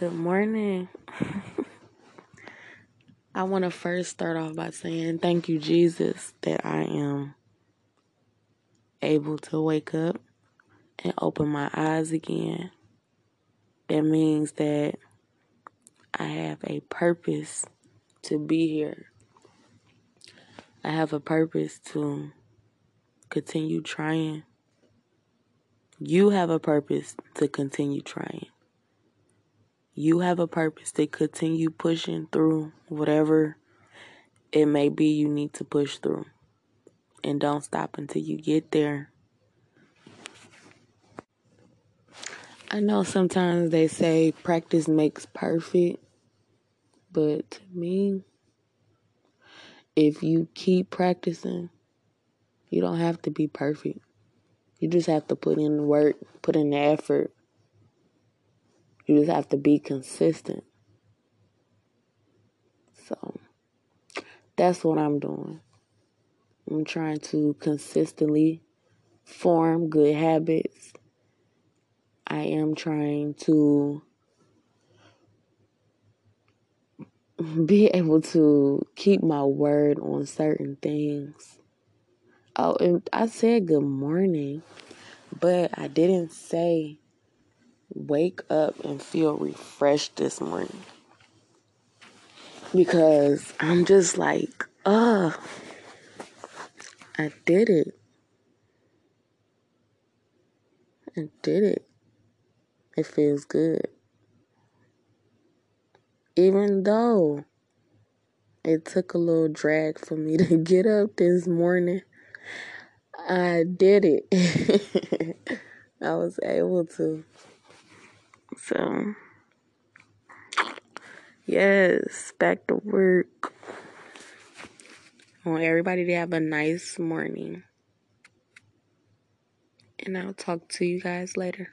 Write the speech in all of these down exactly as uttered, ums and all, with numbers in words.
Good morning. I want to first start off by saying thank you, Jesus, that I am able to wake up and open my eyes again. That means that I have a purpose to be here. I have a purpose to continue trying. You have a purpose to continue trying. You have a purpose to continue pushing through whatever it may be you need to push through. And don't stop until you get there. I know sometimes they say practice makes perfect. But to me, if you keep practicing, you don't have to be perfect. You just have to put in the work, put in the effort. You just have to be consistent. So, that's what I'm doing. I'm trying to consistently form good habits. I am trying to be able to keep my word on certain things. Oh, and I said good morning, but I didn't say wake up and feel refreshed this morning, because I'm just like, uh, I did it. I did it. It feels good. Even though it took a little drag for me to get up this morning, I did it. I was able to. So, yes, back to work. I want everybody to have a nice morning. And I'll talk to you guys later.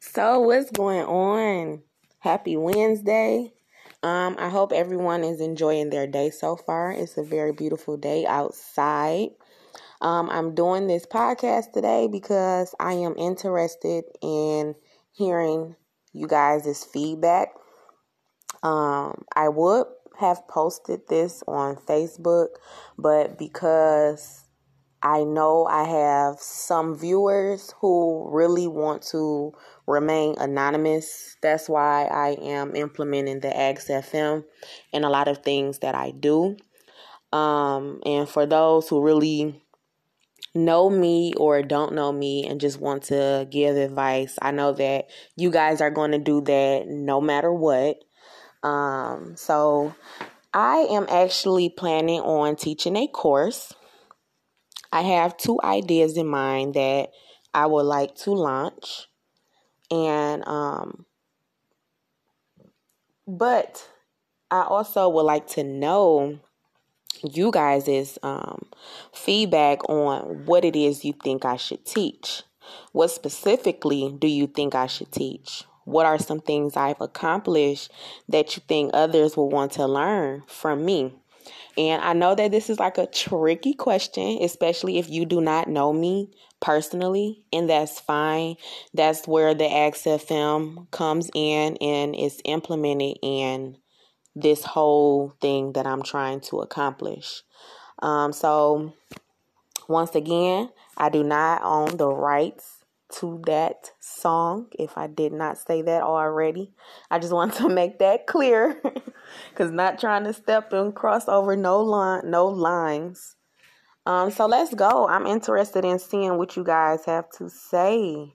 So, what's going on? Happy Wednesday. Um, I hope everyone is enjoying their day so far. It's a very beautiful day outside. Um, I'm doing this podcast today because I am interested in hearing you guys' feedback. Um, I would have posted this on Facebook, but because I know I have some viewers who really want to remain anonymous. That's why I am implementing the Axe F M and a lot of things that I do. Um, and for those who really know me or don't know me and just want to give advice, I know that you guys are going to do that no matter what. Um, so I am actually planning on teaching a course. I have two ideas in mind that I would like to launch, and um, but I also would like to know you guys' um, feedback on what it is you think I should teach. What specifically do you think I should teach? What are some things I've accomplished that you think others will want to learn from me? And I know that this is like a tricky question, especially if you do not know me personally, and that's fine. That's where the Axe F M comes in and is implemented in this whole thing that I'm trying to accomplish. Um, so once again, I do not own the rights to that song, if I did not say that already. I just want to make that clear, because not trying to step and cross over no line, no lines. Um, so let's go. I'm interested in seeing what you guys have to say.